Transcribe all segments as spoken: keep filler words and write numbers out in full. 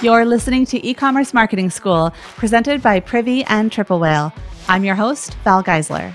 You're listening to Ecommerce Marketing School, presented by Privy and Triple Whale. I'm your host, Val Geisler.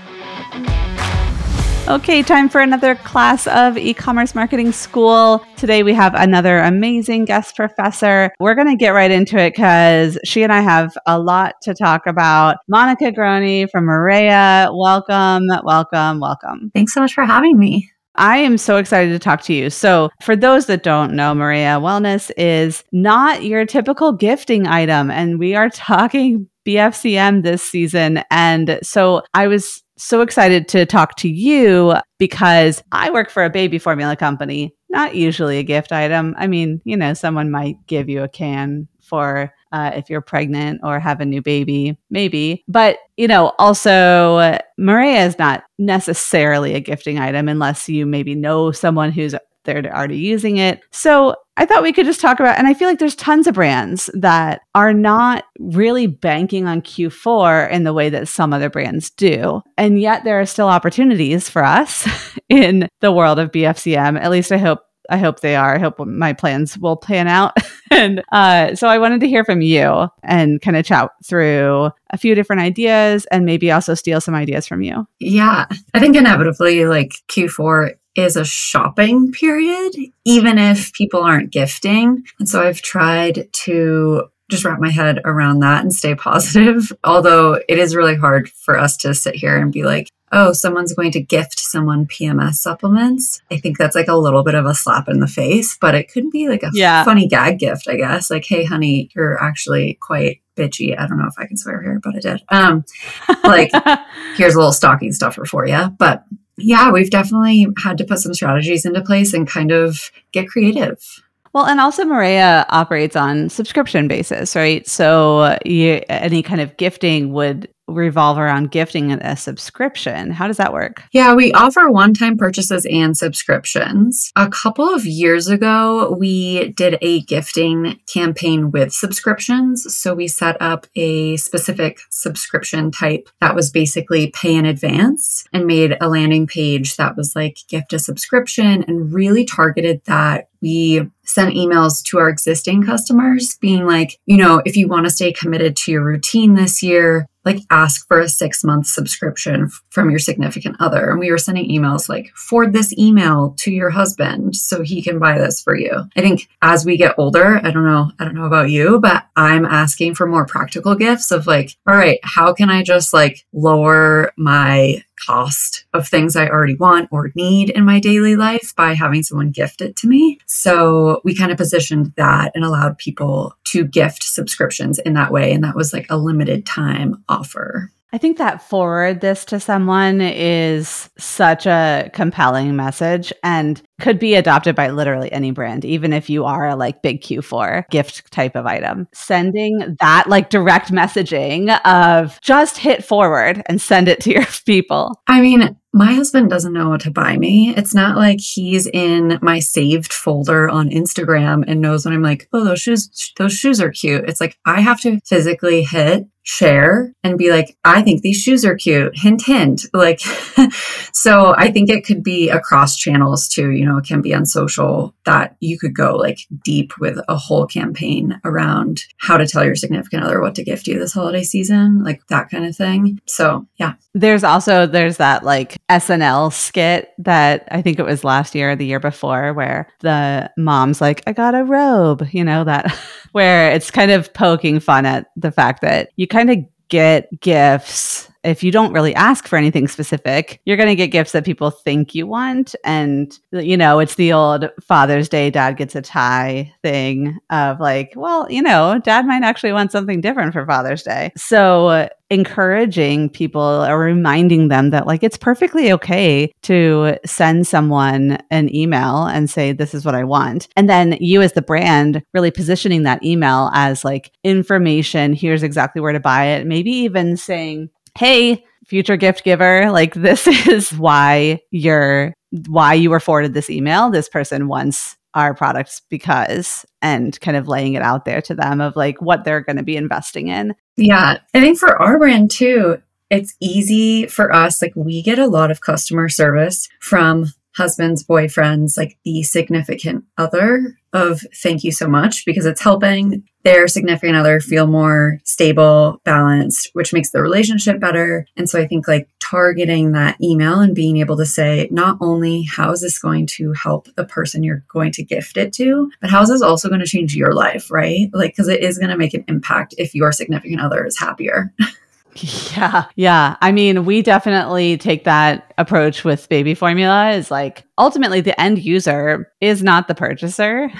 Okay, time for another class of e-commerce marketing school. Today we have another amazing guest professor. We're going to get right into it because she and I have a lot to talk about. Monica Grohne from Marea, welcome, welcome, welcome. Thanks so much for having me. I am so excited to talk to you. So for those that don't know, Marea Wellness is not your typical gifting item. And we are talking B F C M this season. And so I was so excited to talk to you because I work for a baby formula company, not usually a gift item. I mean, you know, someone might give you a can for uh, if you're pregnant or have a new baby, maybe. But, you know, also uh, Marea is not necessarily a gifting item unless you maybe know someone who's they're already using it. So I thought we could just talk about, and I feel like there's tons of brands that are not really banking on Q four in the way that some other brands do. And yet there are still opportunities for us in the world of B F C M. At least I hope I hope they are. I hope my plans will pan out. and uh, so I wanted to hear from you and kind of chat through a few different ideas and maybe also steal some ideas from you. Yeah, I think inevitably like Q four is a shopping period, even if people aren't gifting. And so I've tried to just wrap my head around that and stay positive. Although it is really hard for us to sit here and be like, oh, someone's going to gift someone P M S supplements. I think that's like a little bit of a slap in the face, but it could be like a yeah. funny gag gift, I guess. Like, hey, honey, you're actually quite bitchy. I don't know if I can swear here, but I did. Um, like, here's a little stocking stuffer for you. But yeah, we've definitely had to put some strategies into place and kind of get creative. Well, and also Marea operates on subscription basis, right? So uh, you, any kind of gifting would revolve around gifting a subscription. How does that work? Yeah, we offer one-time purchases and subscriptions. A couple of years ago, we did a gifting campaign with subscriptions. So we set up a specific subscription type that was basically pay in advance and made a landing page that was like gift a subscription and really targeted that. We sent emails to our existing customers being like, you know, if you want to stay committed to your routine this year, like ask for a six month subscription f- from your significant other. And we were sending emails like, forward this email to your husband so he can buy this for you. I think as we get older, I don't know, I don't know about you, but I'm asking for more practical gifts of like, all right, how can I just like lower my cost of things I already want or need in my daily life by having someone gift it to me? So we kind of positioned that and allowed people to gift subscriptions in that way. And that was like a limited time offer. I think that forward this to someone is such a compelling message and could be adopted by literally any brand, even if you are a like big Q four gift type of item. Sending that like direct messaging of just hit forward and send it to your people. I mean, my husband doesn't know what to buy me. It's not like he's in my saved folder on Instagram and knows when I'm like, oh, those shoes, those shoes are cute. It's like, I have to physically hit share and be like, I think these shoes are cute. Hint, hint. Like, so I think it could be across channels too. You know, it can be on social that you could go like deep with a whole campaign around how to tell your significant other what to gift you this holiday season, like that kind of thing. So yeah. There's also, there's that like S N L skit that I think it was last year or the year before where the mom's like, I got a robe, you know, that where it's kind of poking fun at the fact that you kind of get gifts. If you don't really ask for anything specific, you're going to get gifts that people think you want. And, you know, it's the old Father's Day, dad gets a tie thing of like, well, you know, dad might actually want something different for Father's Day. So uh, encouraging people or reminding them that like, it's perfectly okay to send someone an email and say, this is what I want. And then you as the brand really positioning that email as like information, here's exactly where to buy it. Maybe even saying, hey, future gift giver, like this is why you're, why you were forwarded this email. This person wants our products because, and kind of laying it out there to them of like what they're going to be investing in. Yeah. I think for our brand too, it's easy for us. Like we get a lot of customer service from husbands, boyfriends, like the significant other of thank you so much, because it's helping their significant other feel more stable, balanced, which makes the relationship better. And so I think like targeting that email and being able to say, not only how is this going to help the person you're going to gift it to, but how is this also going to change your life, right? Like, because it is going to make an impact if your significant other is happier. Yeah. Yeah. I mean, we definitely take that approach with baby formula is like, ultimately the end user is not the purchaser,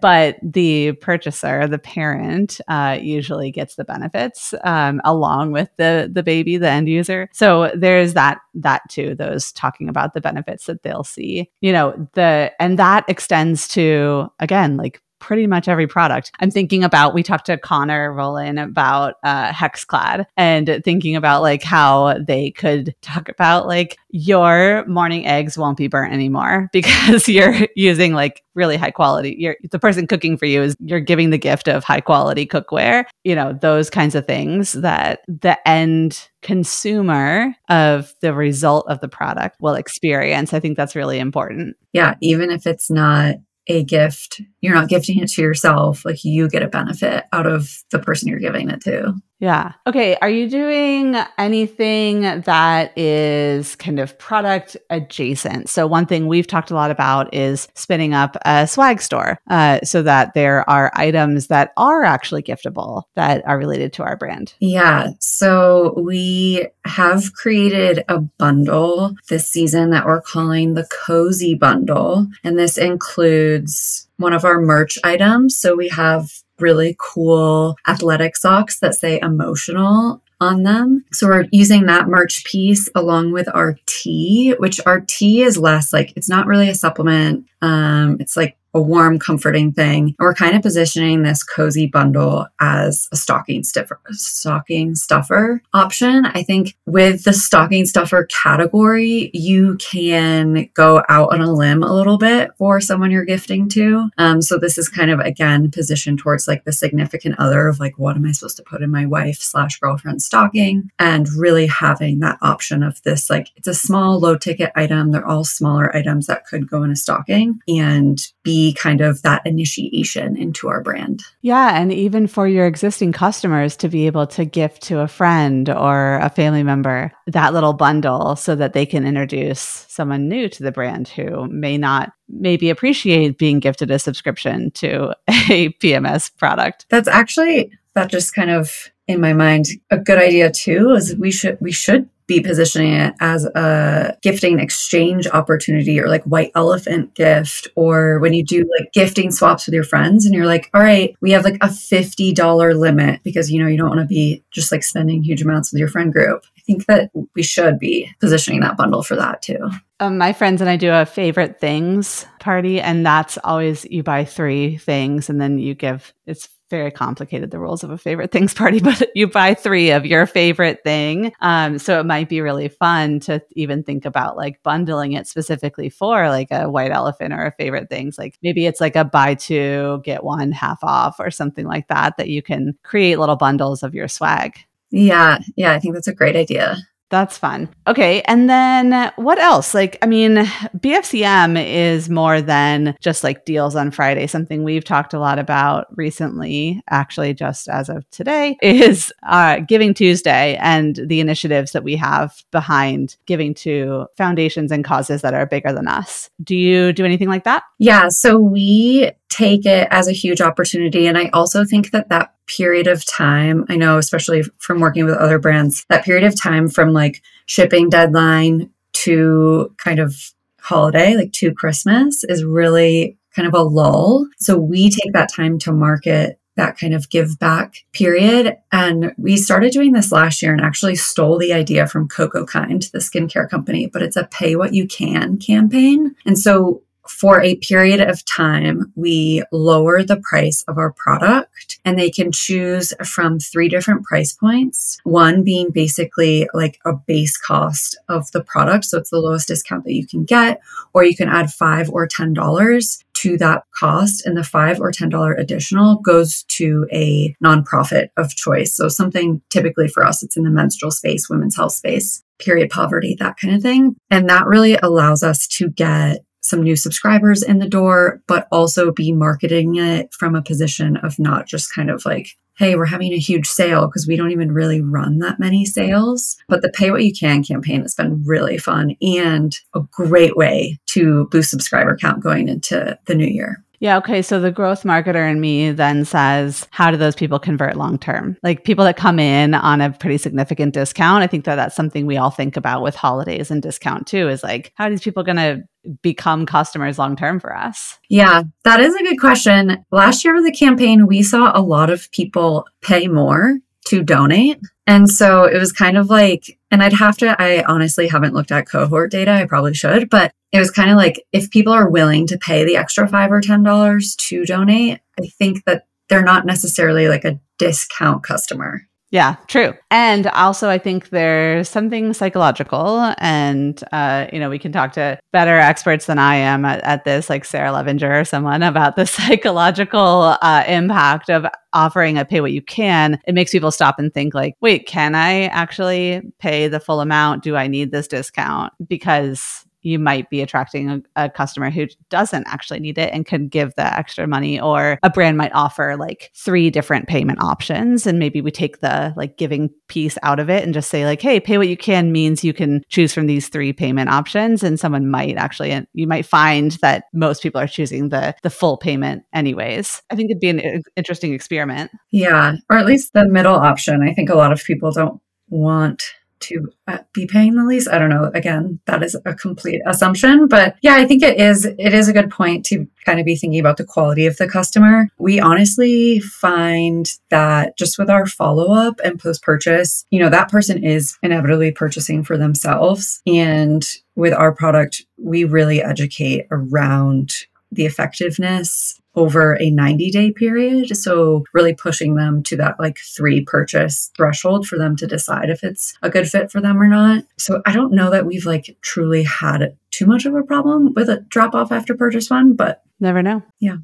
but the purchaser, the parent, uh, usually gets the benefits um, along with the the baby, the end user. So there's that that too, those talking about the benefits that they'll see, you know, the and that extends to, again, like pretty much every product. I'm thinking about, we talked to Connor Rollin about uh, HexClad and thinking about like how they could talk about like your morning eggs won't be burnt anymore because you're using like really high quality. You're, the person cooking for you is you're giving the gift of high quality cookware, you know, those kinds of things that the end consumer of the result of the product will experience. I think that's really important. Yeah. Even if it's not a gift, you're not gifting it to yourself, like you get a benefit out of the person you're giving it to. Yeah. Okay. Are you doing anything that is kind of product adjacent? So one thing we've talked a lot about is spinning up a swag store uh, so that there are items that are actually giftable that are related to our brand. Yeah. So we have created a bundle this season that we're calling the Cozy Bundle. And this includes one of our merch items. So we have really cool athletic socks that say emotional on them. So we're using that merch piece along with our tea, which our tea is less like, it's not really a supplement. Um, it's like a warm, comforting thing. And we're kind of positioning this Cozy Bundle as a stocking stuffer, stocking stuffer option. I think with the stocking stuffer category, you can go out on a limb a little bit for someone you're gifting to. Um, so this is kind of, again, positioned towards like the significant other of like, what am I supposed to put in my wife slash girlfriend's stocking? And really having that option of this, like, it's a small, low ticket item. They're all smaller items that could go in a stocking and be kind of that initiation into our brand. Yeah. And even for your existing customers to be able to gift to a friend or a family member, that little bundle so that they can introduce someone new to the brand who may not maybe appreciate being gifted a subscription to a P M S product. That's actually, that just kind of in my mind, a good idea too, is we should, we should be positioning it as a gifting exchange opportunity or like white elephant gift, or when you do like gifting swaps with your friends and you're like, all right, we have like a fifty dollars limit because, you know, you don't want to be just like spending huge amounts with your friend group. I think that we should be positioning that bundle for that too. Um, my friends and I do a favorite things party, and that's always you buy three things and then you give, it's very complicated, the rules of a favorite things party, but you buy three of your favorite thing. Um, so it might be really fun to even think about like bundling it specifically for like a white elephant or a favorite things. Like maybe it's like a buy two, get one half off or something like that, that you can create little bundles of your swag. Yeah. Yeah. I think that's a great idea. That's fun. Okay. And then what else? Like, I mean, B F C M is more than just like deals on Friday. Something we've talked a lot about recently, actually just as of today, is uh, Giving Tuesday and the initiatives that we have behind giving to foundations and causes that are bigger than us. Do you do anything like that? Yeah. So we take it as a huge opportunity. And I also think that that period of time, I know, especially from working with other brands, that period of time from like shipping deadline to kind of holiday, like to Christmas, is really kind of a lull. So we take that time to market that kind of give back period. And we started doing this last year and actually stole the idea from Coco Kind, the skincare company, but it's a pay what you can campaign. And so for a period of time, we lower the price of our product, and they can choose from three different price points. One being basically like a base cost of the product. So it's the lowest discount that you can get, or you can add five or ten dollars to that cost. And the five or ten dollars additional goes to a nonprofit of choice. So something typically for us, it's in the menstrual space, women's health space. period poverty, that kind of thing. And that really allows us to get some new subscribers in the door, but also be marketing it from a position of not just kind of like, hey, we're having a huge sale, because we don't even really run that many sales. But the Pay What You Can campaign has been really fun and a great way to boost subscriber count going into the new year. Yeah. Okay. So the growth marketer in me then says, how do those people convert long-term? Like people that come in on a pretty significant discount. I think that that's something we all think about with holidays and discount too, is like, how are these people going to become customers long-term for us? Yeah, that is a good question. Last year with the campaign, we saw a lot of people pay more to donate. And so it was kind of like, and I'd have to, I honestly haven't looked at cohort data. I probably should, but it was kind of like, if people are willing to pay the extra five or ten dollars to donate, I think that they're not necessarily like a discount customer. Yeah, true. And also, I think there's something psychological and, uh, you know, we can talk to better experts than I am at, at this, like Sarah Levinger or someone, about the psychological uh, impact of offering a Pay What You Can. It makes people stop and think like, wait, can I actually pay the full amount? Do I need this discount? Because you might be attracting a, a customer who doesn't actually need it and can give the extra money, or a brand might offer like three different payment options. And maybe we take the like giving piece out of it and just say like, hey, Pay What You Can means you can choose from these three payment options. And someone might actually, you might find that most people are choosing the the full payment anyways. I think it'd be an interesting experiment. Yeah. Or at least the middle option. I think a lot of people don't want to be paying the lease. I don't know. Again, that is a complete assumption, but yeah, I think it is, it is a good point to kind of be thinking about the quality of the customer. We honestly find that just with our follow-up and post-purchase, you know, that person is inevitably purchasing for themselves. And with our product, we really educate around the effectiveness over a ninety day period. So really pushing them to that like three purchase threshold for them to decide if it's a good fit for them or not. So I don't know that we've like truly had too much of a problem with a drop off after purchase one, but never know. Yeah.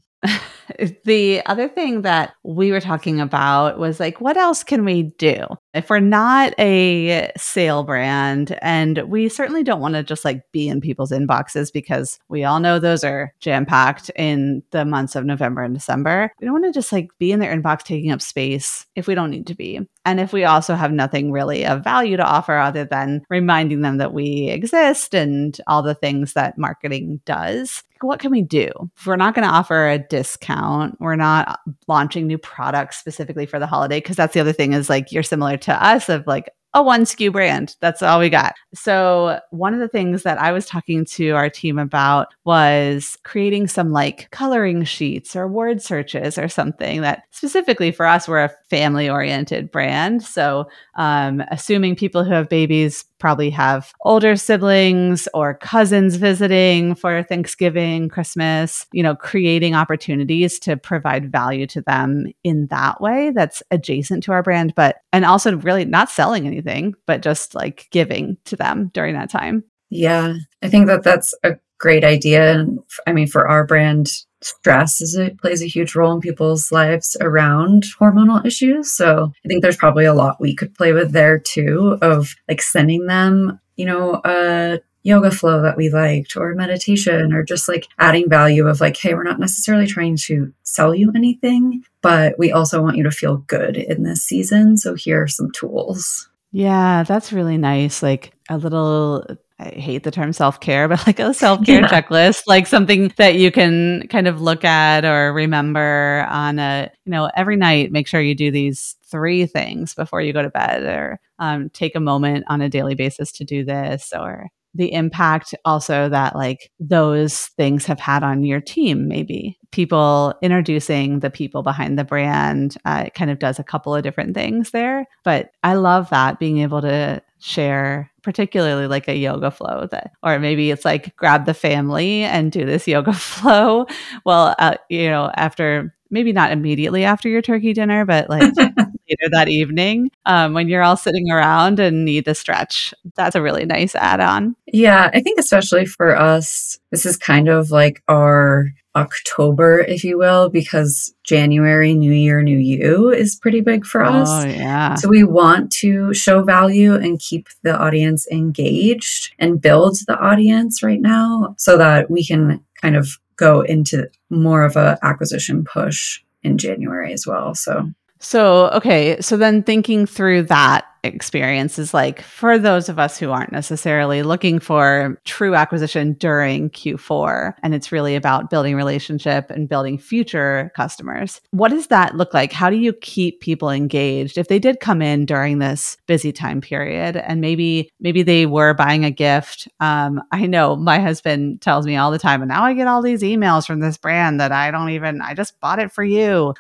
The other thing that we were talking about was like, what else can we do? If we're not a sale brand, and we certainly don't want to just like be in people's inboxes because we all know those are jam-packed in the months of November and December. We don't want to just like be in their inbox taking up space if we don't need to be. And if we also have nothing really of value to offer other than reminding them that we exist and all the things that marketing does, what can we do? If we're not going to offer a discount, we're not launching new products specifically for the holiday, because that's the other thing is like you're similar to us of like a one S K U brand. That's all we got. So one of the things that I was talking to our team about was creating some like coloring sheets or word searches or something that specifically for us, we're a family oriented brand. So um, assuming people who have babies probably have older siblings or cousins visiting for Thanksgiving, Christmas, you know, creating opportunities to provide value to them in that way that's adjacent to our brand, but, and also really not selling anything, but just like giving to them during that time. Yeah. I think that that's a great idea. And I mean, for our brand, stress is it plays a huge role in people's lives around hormonal issues. So I think there's probably a lot we could play with there too, of like sending them, you know, a yoga flow that we liked or meditation, or just like adding value of like, hey, we're not necessarily trying to sell you anything, but we also want you to feel good in this season. So here are some tools. Yeah, that's really nice. Like a little, I hate the term self-care, but like a self-care yeah. checklist, like something that you can kind of look at or remember on a, you know, every night, make sure you do these three things before you go to bed, or um, take a moment on a daily basis to do this, or the impact also that like those things have had on your team, maybe. People introducing the people behind the brand, uh, it kind of does a couple of different things there. But I love that being able to share, particularly like a yoga flow that, or maybe it's like grab the family and do this yoga flow. Well, uh, you know, after maybe not immediately after your turkey dinner, but like later that evening um, when you're all sitting around and need a stretch. That's a really nice add-on. Yeah, I think especially for us, this is kind of like our October, if you will, because January, New Year, New You is pretty big for us. Oh, yeah. So we want to show value and keep the audience engaged and build the audience right now so that we can kind of go into more of a acquisition push in January as well. So, so okay. So then thinking through that experience is like, for those of us who aren't necessarily looking for true acquisition during Q four, and it's really about building relationship and building future customers, what does that look like? How do you keep people engaged if they did come in during this busy time period and maybe maybe they were buying a gift? Um, I know my husband tells me all the time, and now I get all these emails from this brand that I don't even, I just bought it for you.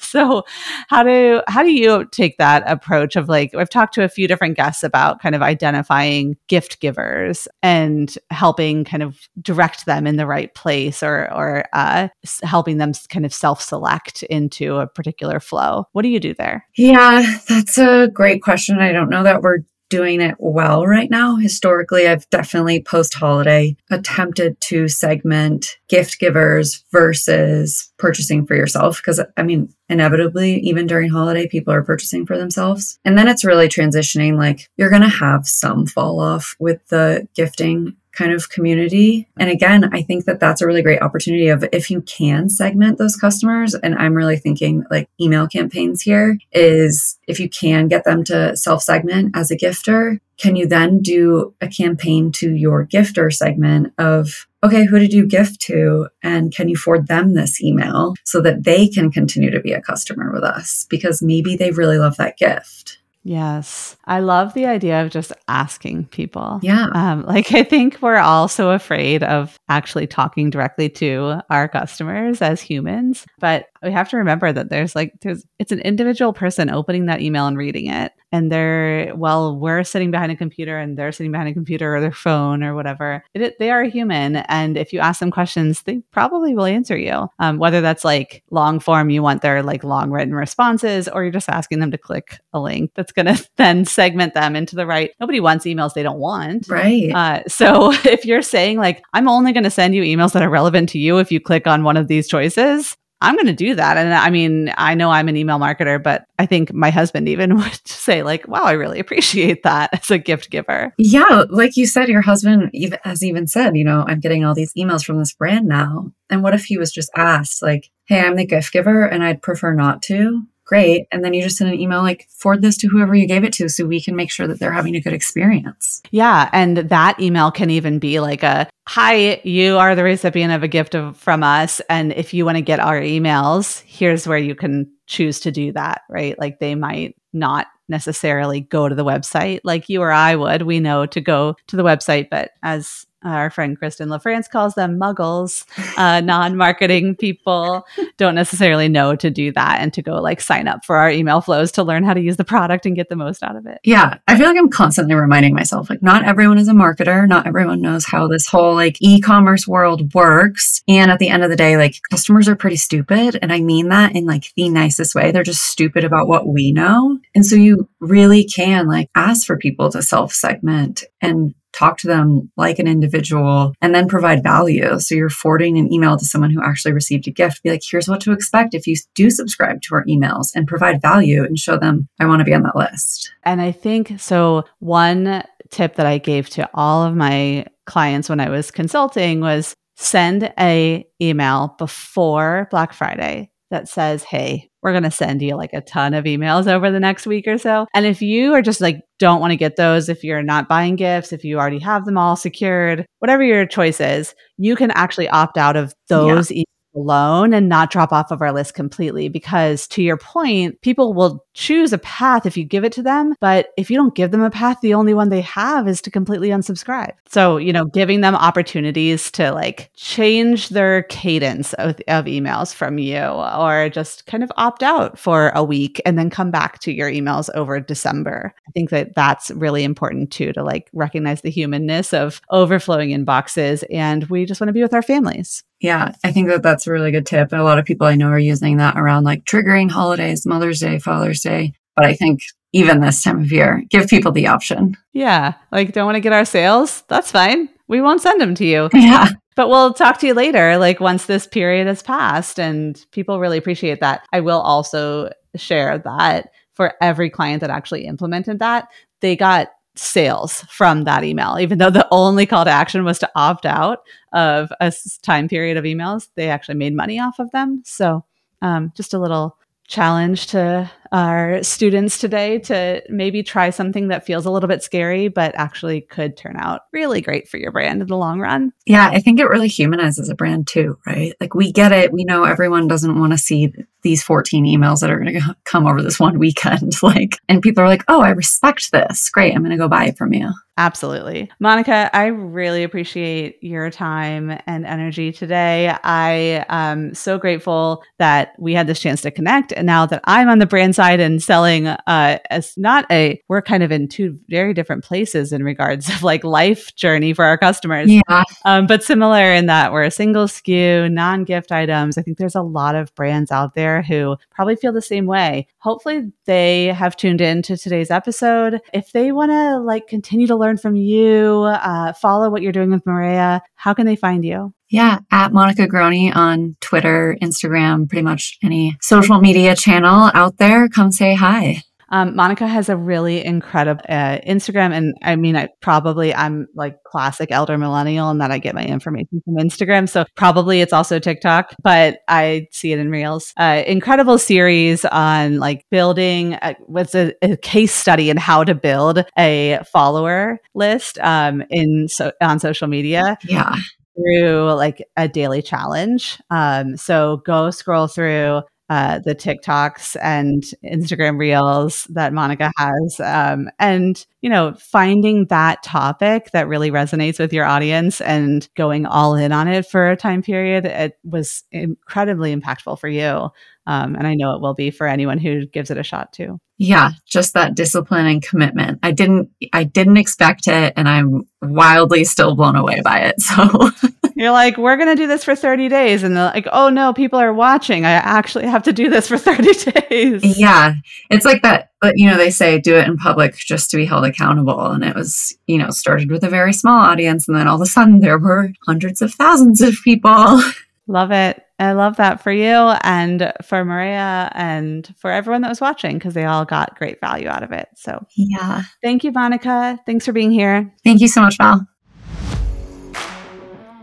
So how do how do you take that approach of like, I've talked to a few different guests about kind of identifying gift givers and helping kind of direct them in the right place, or or uh, helping them kind of self-select into a particular flow. What do you do there? Yeah, that's a great question. I don't know that we're doing it well right now. Historically, I've definitely post-holiday attempted to segment gift givers versus purchasing for yourself. Because I mean, inevitably, even during holiday, people are purchasing for themselves. And then it's really transitioning, like you're going to have some fall off with the gifting kind of community. And again, I think that that's a really great opportunity of, if you can segment those customers, and I'm really thinking like email campaigns here, is if you can get them to self-segment as a gifter, can you then do a campaign to your gifter segment of, okay, who did you gift to? And can you forward them this email so that they can continue to be a customer with us? Because maybe they really love that gift. Yes. I love the idea of just asking people. Yeah. Um, like I think we're all so afraid of actually talking directly to our customers as humans, but we have to remember that there's like, there's, it's an individual person opening that email and reading it. And they're, while we're sitting behind a computer and they're sitting behind a computer or their phone or whatever, it, they are a human. And if you ask them questions, they probably will answer you. Um, whether that's like long form, you want their like long written responses, or you're just asking them to click a link that's going to then segment them into the right. Nobody wants emails they don't want. Right. Uh, so if you're saying like, I'm only going to send you emails that are relevant to you if you click on one of these choices, I'm going to do that. And I mean, I know I'm an email marketer, but I think my husband even would say like, wow, I really appreciate that as a gift giver. Yeah. Like you said, your husband even, has even said, you know, I'm getting all these emails from this brand now. And what if he was just asked like, hey, I'm the gift giver and I'd prefer not to. Great. And then you just send an email like, forward this to whoever you gave it to so we can make sure that they're having a good experience. Yeah. And that email can even be like a, hi, you are the recipient of a gift of, from us. And if you want to get our emails, here's where you can choose to do that, right? Like they might not necessarily go to the website like you or I would. We know to go to the website, but as our friend Kristen LaFrance calls them, muggles, uh, non-marketing people don't necessarily know to do that and to go like sign up for our email flows to learn how to use the product and get the most out of it. Yeah. I feel like I'm constantly reminding myself, like not everyone is a marketer. Not everyone knows how this whole like e-commerce world works. And at the end of the day, like customers are pretty stupid. And I mean that in like the nicest way. They're just stupid about what we know. And so you really can like ask for people to self-segment and talk to them like an individual and then provide value. So you're forwarding an email to someone who actually received a gift. Be like, here's what to expect if you do subscribe to our emails, and provide value and show them, I want to be on that list. And I think so one tip that I gave to all of my clients when I was consulting was send a email before Black Friday that says, hey, we're going to send you like a ton of emails over the next week or so. And if you are just like, don't want to get those, if you're not buying gifts, if you already have them all secured, whatever your choice is, you can actually opt out of those yeah. emails alone and not drop off of our list completely. Because to your point, people will choose a path if you give it to them. But if you don't give them a path, the only one they have is to completely unsubscribe. So, you know, giving them opportunities to like change their cadence of, of emails from you, or just kind of opt out for a week and then come back to your emails over December. I think that that's really important too, to like recognize the humanness of overflowing inboxes. And we just want to be with our families. Yeah, I think that that's a really good tip. And a lot of people I know are using that around like triggering holidays, Mother's Day, Father's Day, But I think even this time of year, give people the option. Yeah. Like, don't want to get our sales? That's fine. We won't send them to you. Yeah. But we'll talk to you later, like once this period has passed, and people really appreciate that. I will also share that for every client that actually implemented that, they got sales from that email. Even though the only call to action was to opt out of a time period of emails, they actually made money off of them. So um, just a little challenge to our students today to maybe try something that feels a little bit scary, but actually could turn out really great for your brand in the long run. Yeah, I think it really humanizes a brand too, right? Like, we get it. We know everyone doesn't want to see these fourteen emails that are going to come over this one weekend. Like, and people are like, oh, I respect this. Great. I'm going to go buy it from you. Absolutely. Monica, I really appreciate your time and energy today. I am so grateful that we had this chance to connect. And now that I'm on the brand side and selling, uh, as not a, we're kind of in two very different places in regards of like life journey for our customers. Yeah. Um, but similar in that we're a single S K U, non-gift items. I think there's a lot of brands out there who probably feel the same way. Hopefully they have tuned in to today's episode. If they want to like continue to learn learn from you, uh, follow what you're doing with Marea, how can they find you? Yeah, at Monica Grohne on Twitter, Instagram, pretty much any social media channel out there. Come say hi. Um, Monica has a really incredible uh, Instagram. And I mean, I probably, I'm like classic elder millennial in that I get my information from Instagram. So probably it's also TikTok, but I see it in Reels. Uh, incredible series on like building, a, what's a, a case study in how to build a follower list um, in so, on social media. Yeah. Through like a daily challenge. Um, so go scroll through Uh, the TikToks and Instagram Reels that Monica has. Um, and, you know, finding that topic that really resonates with your audience and going all in on it for a time period, it was incredibly impactful for you. Um, and I know it will be for anyone who gives it a shot too. Yeah, just that discipline and commitment. I didn't, I didn't expect it, and I'm wildly still blown away by it. So you're like, we're going to do this for thirty days, and they're like, oh no, people are watching. I actually have to do this for thirty days. Yeah, it's like that. But, you know, they say do it in public just to be held accountable. And it was, you know, started with a very small audience, and then all of a sudden there were hundreds of thousands of people. Love it. I love that for you and for Marea and for everyone that was watching, because they all got great value out of it. So yeah, thank you, Monica. Thanks for being here. Thank you so much, Val.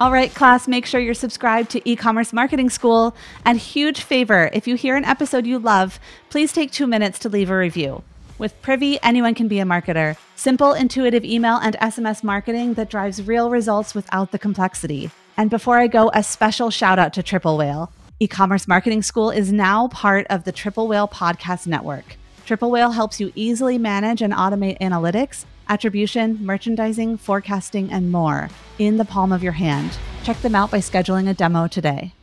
All right, class, make sure you're subscribed to Ecommerce Marketing School. And huge favor, if you hear an episode you love, please take two minutes to leave a review. With Privy, anyone can be a marketer. Simple, intuitive email and S M S marketing that drives real results without the complexity. And before I go, a special shout out to Triple Whale. Ecommerce Marketing School is now part of the Triple Whale Podcast Network. Triple Whale helps you easily manage and automate analytics, attribution, merchandising, forecasting, and more in the palm of your hand. Check them out by scheduling a demo today.